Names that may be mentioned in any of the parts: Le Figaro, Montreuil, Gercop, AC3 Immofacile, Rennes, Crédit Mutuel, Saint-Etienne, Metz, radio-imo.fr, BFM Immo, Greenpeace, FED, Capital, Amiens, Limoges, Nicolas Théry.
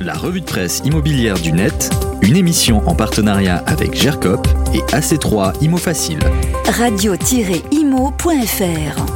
La revue de presse immobilière du Net, une émission en partenariat avec Gercop et AC3 Immofacile. radio-imo.fr.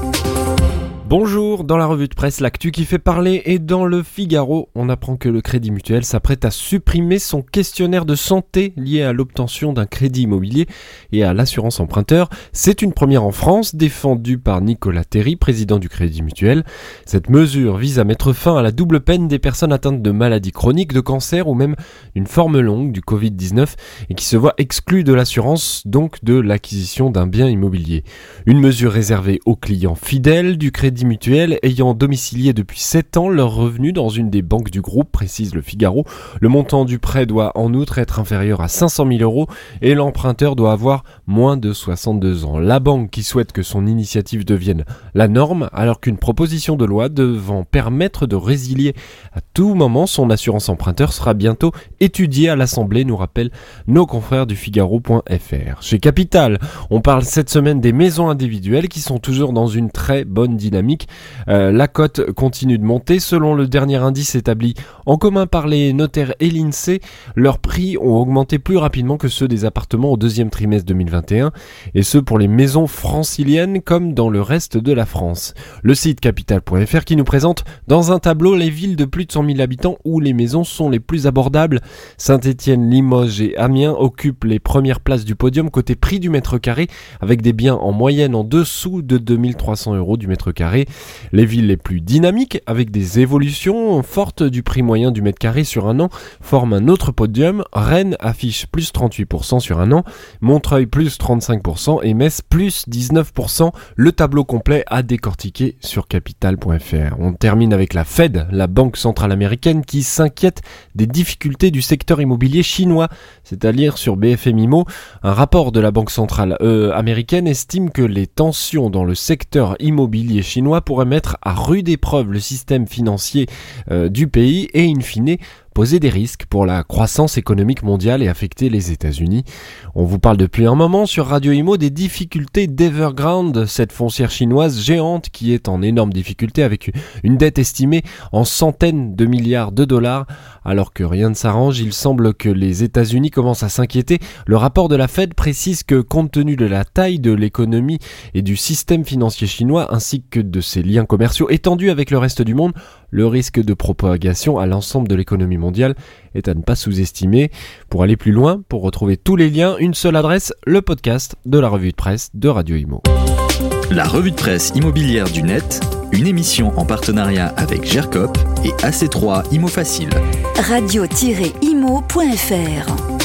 Bonjour, dans la revue de presse, l'actu qui fait parler, et dans Le Figaro, on apprend que le Crédit Mutuel s'apprête à supprimer son questionnaire de santé lié à l'obtention d'un crédit immobilier et à l'assurance emprunteur. C'est une première en France, défendue par Nicolas Théry, président du Crédit Mutuel. Cette mesure vise à mettre fin à la double peine des personnes atteintes de maladies chroniques, de cancer ou même d'une forme longue du Covid-19 et qui se voient exclues de l'assurance, donc de l'acquisition d'un bien immobilier. Une mesure réservée aux clients fidèles du Crédit Mutuel ayant domicilié depuis 7 ans leurs revenus dans une des banques du groupe, précise Le Figaro. Le montant du prêt doit en outre être inférieur à 500 000 € et l'emprunteur doit avoir moins de 62 ans. La banque qui souhaite que son initiative devienne la norme, alors qu'une proposition de loi devant permettre de résilier à tout moment son assurance emprunteur sera bientôt étudiée à l'Assemblée, nous rappellent nos confrères du Figaro.fr. Chez Capital, on parle cette semaine des maisons individuelles qui sont toujours dans une très bonne dynamique. La cote continue de monter. Selon le dernier indice établi en commun par les notaires et l'INSEE, leurs prix ont augmenté plus rapidement que ceux des appartements au deuxième trimestre 2021, et ce pour les maisons franciliennes comme dans le reste de la France. Le site capital.fr qui nous présente dans un tableau les villes de plus de 100 000 habitants où les maisons sont les plus abordables. Saint-Etienne, Limoges et Amiens occupent les premières places du podium côté prix du mètre carré, avec des biens en moyenne en dessous de 2 300 € du mètre carré. Les villes les plus dynamiques, avec des évolutions fortes du prix moyen du mètre carré sur un an, forment un autre podium. Rennes affiche plus 38% sur un an, Montreuil plus 35% et Metz plus 19%. Le tableau complet à décortiquer sur capital.fr. On termine avec la Fed, la banque centrale américaine, qui s'inquiète des difficultés du secteur immobilier chinois. C'est à lire sur BFM Immo. Un rapport de la banque centrale américaine estime que les tensions dans le secteur immobilier chinois pourrait mettre à rude épreuve le système financier du pays et in fine poser des risques pour la croissance économique mondiale et affecter les États-Unis. On vous parle depuis un moment sur Radio Imo des difficultés d'Evergrande, cette foncière chinoise géante qui est en énorme difficulté avec une dette estimée en centaines de milliards de dollars. Alors que rien ne s'arrange, il semble que les États-Unis commencent à s'inquiéter. Le rapport de la Fed précise que, compte tenu de la taille de l'économie et du système financier chinois ainsi que de ses liens commerciaux étendus avec le reste du monde, le risque de propagation à l'ensemble de l'économie mondiale est à ne pas sous-estimer. Pour aller plus loin, pour retrouver tous les liens, une seule adresse, le podcast de la revue de presse de Radio Immo. La revue de presse immobilière du Net, une émission en partenariat avec Gercop et AC3 Immofacile. radio-imo.fr.